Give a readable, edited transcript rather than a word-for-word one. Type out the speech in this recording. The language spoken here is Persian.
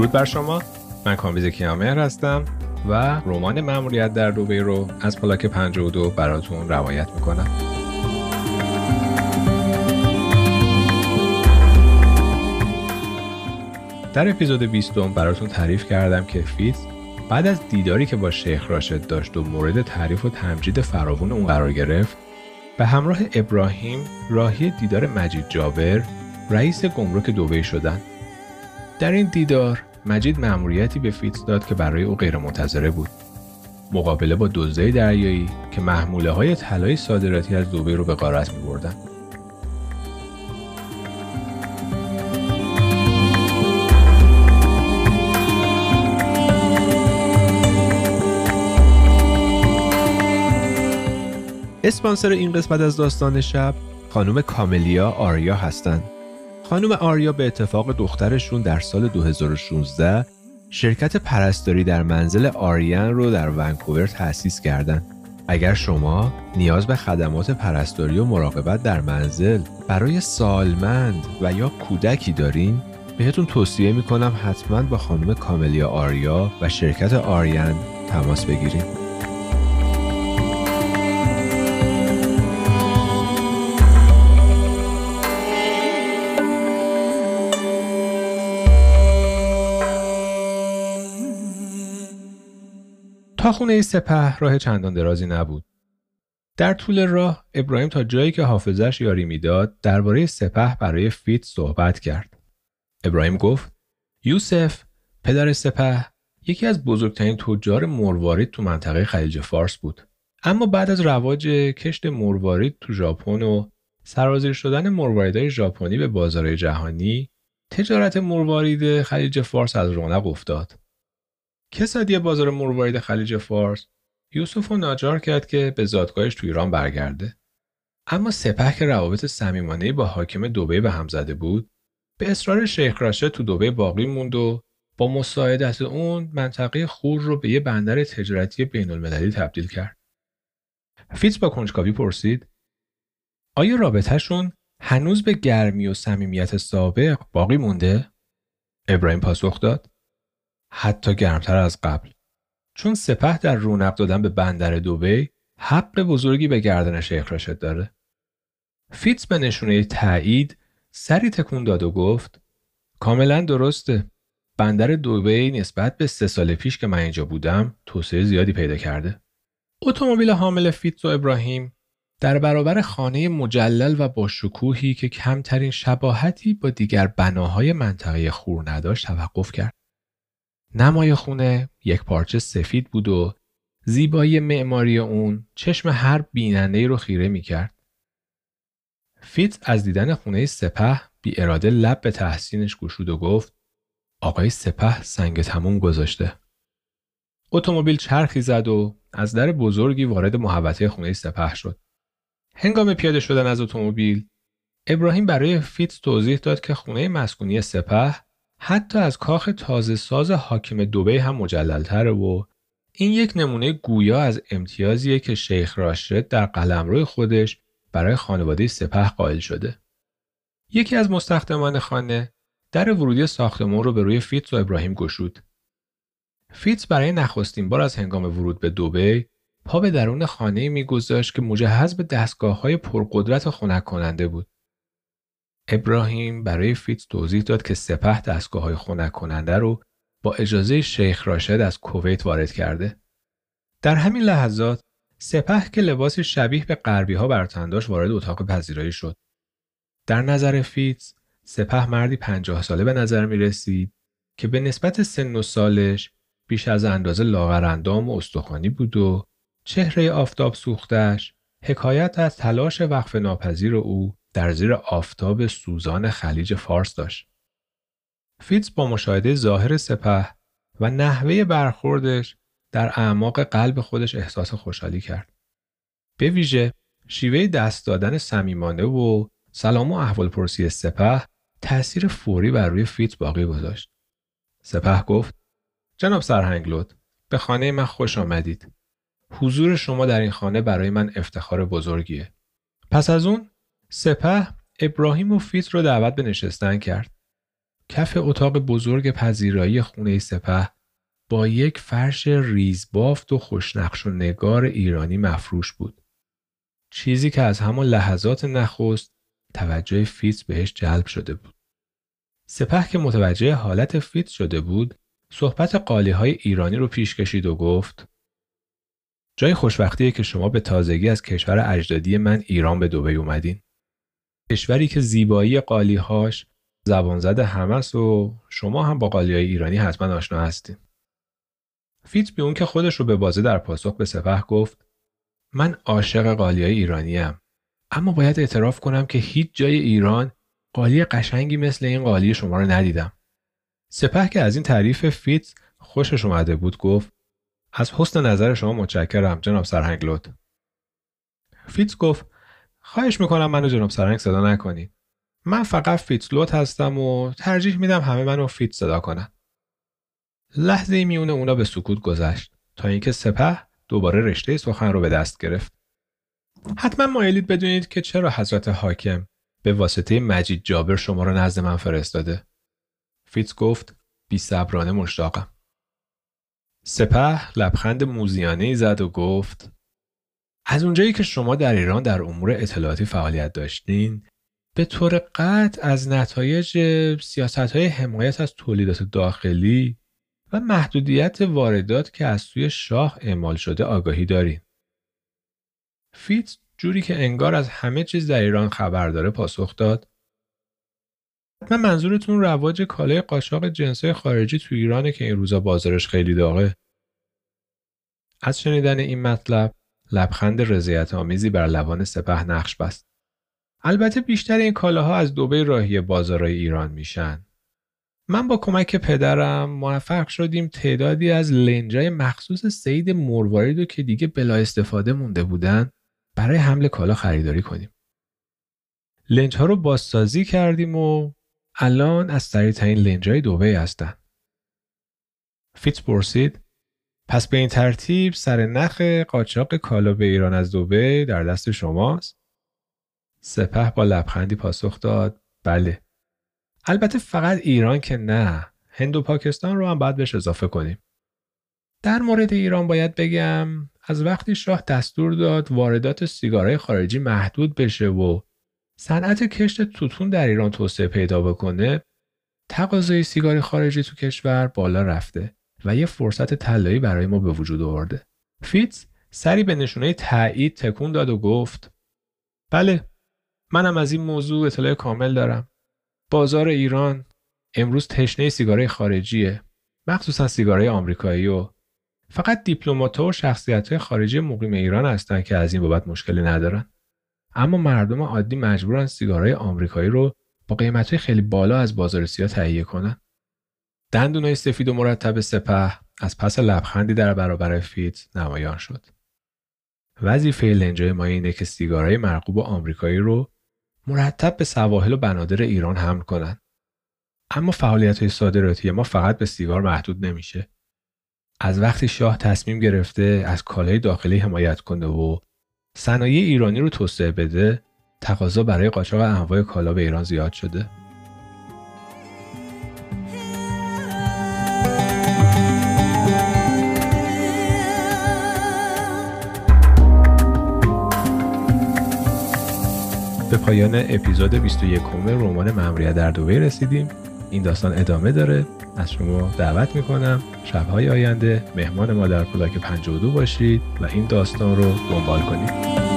درود بر شما. من کامبیز کیامهر هستم و رمان مأموریت در دبی رو از پلاک 52 براتون روایت میکنم. در اپیزود 20 براتون تعریف کردم که فیتز بعد از دیداری که با شیخ راشد داشت و مورد تعریف و تمجید فراوان اون قرار گرفت، به همراه ابراهیم راهی دیدار مجید جابر، رئیس گمرک دبی شدند. در این دیدار مجید مأموریتی به فیتز داد که برای او غیر منتظره بود: مقابله با دزدای دریایی که محموله‌های طلای صادراتی از دبی رو به غارت می‌بردند. اسپانسر این قسمت از داستان شب خانم کاملیا آریا هستند. خانم آریا به اتفاق دخترشون در سال 2016 شرکت پرستاری در منزل آریان رو در ونکوور تأسیس کردند. اگر شما نیاز به خدمات پرستاری و مراقبت در منزل برای سالمند و یا کودکی دارین، بهتون توصیه میکنم حتما با خانم کاملیا آریا و شرکت آریان تماس بگیرین. تا خونه سپه راه چندان درازی نبود. در طول راه ابراهیم تا جایی که حافظش یاری میداد درباره سپه برای فیتز صحبت کرد. ابراهیم گفت یوسف پدر سپه یکی از بزرگترین تجار مروارید تو منطقه خلیج فارس بود، اما بعد از رواج کشت مروارید تو ژاپن و سرازیر شدن مرواریدهای ژاپنی به بازارهای جهانی، تجارت مروارید خلیج فارس از رونق افتاد. کسادی بازار مروارید خلیج فارس یوسف رو ناچار کرد که به زادگاهش تو ایران برگرده، اما سپه که روابط صمیمانه با حاکم دبی به هم زده بود، به اصرار شیخ راشد تو دبی باقی موند و با مساعدت اون منطقه خور رو به یه بندر تجارتی بین‌المللی تبدیل کرد. فیتز با کنجکاوی پرسید آیا رابطه‌شون هنوز به گرمی و صمیمیت سابق باقی مونده؟ ابراهیم پاسخ داد حتی گرمتر از قبل، چون سپه در رونق دادن به بندر دبی حق بزرگی به گردن شیخ راشد داره. فیتز به نشونه تایید سری تکون داد و گفت کاملا درسته، بندر دبی نسبت به 3 سال پیش که من اینجا بودم توسعه زیادی پیدا کرده. اتومبیل حامل فیتز و ابراهیم در برابر خانه مجلل و با شکوهی که کمترین شباهتی با دیگر بناهای منطقه خور نداشت توقف کرد. نمای خونه یک پارچه سفید بود و زیبایی معماری اون چشم هر بیننده‌ای رو خیره می‌کرد. فیتز از دیدن خونه سپه بی اراده لب به تحسینش گشود و گفت آقای سپه سنگ تموم گذاشته. اتومبیل چرخی زد و از در بزرگی وارد محوطه خونه سپه شد. هنگام پیاده شدن از اتومبیل، ابراهیم برای فیتز توضیح داد که خونه مسکونی سپه حتی از کاخ تازه ساز حاکم دبی هم مجلل‌تره و این یک نمونه گویا از امتیازیه که شیخ راشد در قلمرو خودش برای خانواده سپه قائل شده. یکی از مستخدمان خانه در ورودی ساختمان رو به روی فیتز و ابراهیم گشود. فیتز برای نخستین بار از هنگام ورود به دبی پا به درون خانه می‌گذاشت که مجهز به دستگاه‌های پرقدرت و خنک کننده بود. ابراهیم برای فیتز توضیح داد که سپه دستگاه‌های خنک کننده رو با اجازه شیخ راشد از کویت وارد کرده. در همین لحظات سپه که لباسی شبیه به غربی‌ها بر تن داشت وارد اتاق پذیرایی شد. در نظر فیتز سپه مردی 50 ساله به نظر می‌رسید که به نسبت سن و سالش بیش از اندازه لاغرندام و استخوانی بود و چهره آفتاب سوختش حکایت از تلاش وقف ناپذیر او در زیر آفتاب سوزان خلیج فارس داشت. فیتز با مشاهده ظاهر سپه و نحوه برخوردش در اعماق قلب خودش احساس خوشحالی کرد. به ویژه شیوه دست دادن صمیمانه و سلام و احوالپرسی سپه تأثیر فوری بر روی فیتز باقی گذاشت. سپه گفت جناب سرهنگ لوت، به خانه من خوش آمدید. حضور شما در این خانه برای من افتخار بزرگیه. پس از اون سپه ابراهیم و فیتز رو دعوت به نشستن کرد. کف اتاق بزرگ پذیرایی خونه سپه با یک فرش ریزبافت و خوشنقش و نگار ایرانی مفروش بود. چیزی که از همان لحظات نخست توجه فیتز بهش جلب شده بود. سپه که متوجه حالت فیتز شده بود، صحبت قالی‌های ایرانی رو پیش کشید و گفت: جای خوشبختیه که شما به تازگی از کشور اجدادی من ایران به دبی اومدین. کشوری که زیبایی قالی‌هاش زبانزد همست و شما هم با قالی‌های ایرانی حتما آشنا هستین. فیتز به اون که خودش رو به بازه در پاسخ به سپه گفت: من عاشق قالی‌های ایرانیم، اما باید اعتراف کنم که هیچ جای ایران قالی قشنگی مثل این قالی شما رو ندیدم. سپه که از این تعریف فیتز خوشش اومده بود گفت: از حسن نظر شما متشکرم جناب سرهنگ لوت. فیتز گفت: خواهش میکنم منو جناب سرهنگ صدا نکنید. من فقط فیتز لوت هستم و ترجیح میدم همه منو فیتز صدا کنن. لحظه ای میونه اونا به سکوت گذشت تا اینکه سپه دوباره رشته سخن رو به دست گرفت. حتما مایلید بدونید که چرا حضرت حاکم به واسطه مجید جابر شما رو نزد من فرستاده. فیتز گفت: بی‌صبرانه مشتاقم. سپه لبخند موزیانه‌ای زد و گفت: از اونجایی که شما در ایران در امور اطلاعاتی فعالیت داشتین، به طور قطع از نتایج سیاست‌های حمایت از تولیدات داخلی و محدودیت واردات که از سوی شاه اعمال شده آگاهی دارین. فیتز جوری که انگار از همه چیز در ایران خبر داره پاسخ داد: حتما منظورتون رواج کالای قاچاق جنس‌های خارجی تو ایرانه که این روزا بازارش خیلی داغه. از شنیدن این مطلب لبخند رضایت‌آمیزی بر لبان سپه نقش بست. البته بیشتر این کالاها از دبی راهی بازارهای ایران میشن. من با کمک پدرم موفق شدیم تعدادی از لنجای مخصوص صید مرواریدو که دیگه بلا استفاده مونده بودن برای حمل کالا خریداری کنیم. لنج‌ها رو بازسازی کردیم و الان از سریع‌ترین لنج‌های دبی هستن. فیتز پرسید: پس به این ترتیب سرنخ قاچاق کالا به ایران از دبی در دست شماست؟ سپه با لبخندی پاسخ داد: بله. البته فقط ایران که نه، هند و پاکستان رو هم باید بهش اضافه کنیم. در مورد ایران باید بگم از وقتی شاه دستور داد واردات سیگارهای خارجی محدود بشه و صنعت کشت توتون در ایران توسعه پیدا بکنه، تقاضای سیگار خارجی تو کشور بالا رفته و یه فرصت طلایی برای ما به وجود آورده. فیتز سری به نشونه تایید تکون داد و گفت: بله، منم از این موضوع اطلاع کامل دارم. بازار ایران امروز تشنه سیگارهای خارجیه، مخصوصا سیگارهای آمریکایی، و فقط دیپلمات‌ها و شخصیت‌های خارجی مقیم ایران هستن که از این بابت مشکلی ندارن. اما مردم عادی مجبورن سیگارهای آمریکایی رو با قیمت‌های خیلی بالا از بازار سیاه تهیه کنن. دندونای سفید و مرتب سپه از پس لبخندی در برابر فیتز نمایان شد. وظیفه لنجای ما اینه که سیگارهای مرغوب آمریکایی رو مرتب به سواحل و بنادر ایران حمل کنن. اما فعالیت‌های صادراتی ما فقط به سیگار محدود نمیشه. از وقتی شاه تصمیم گرفته از کالای داخلی حمایت کنه و صنایع ایرانی رو توسعه بده، تقاضا برای قاچاق انواع کالا به ایران زیاد شده. به پایان اپیزود 21 رمان مأموریت در دبی رسیدیم. این داستان ادامه داره. از شما دعوت میکنم شب‌های آینده مهمان ما در پلاک 52 باشید و این داستان رو دنبال کنید.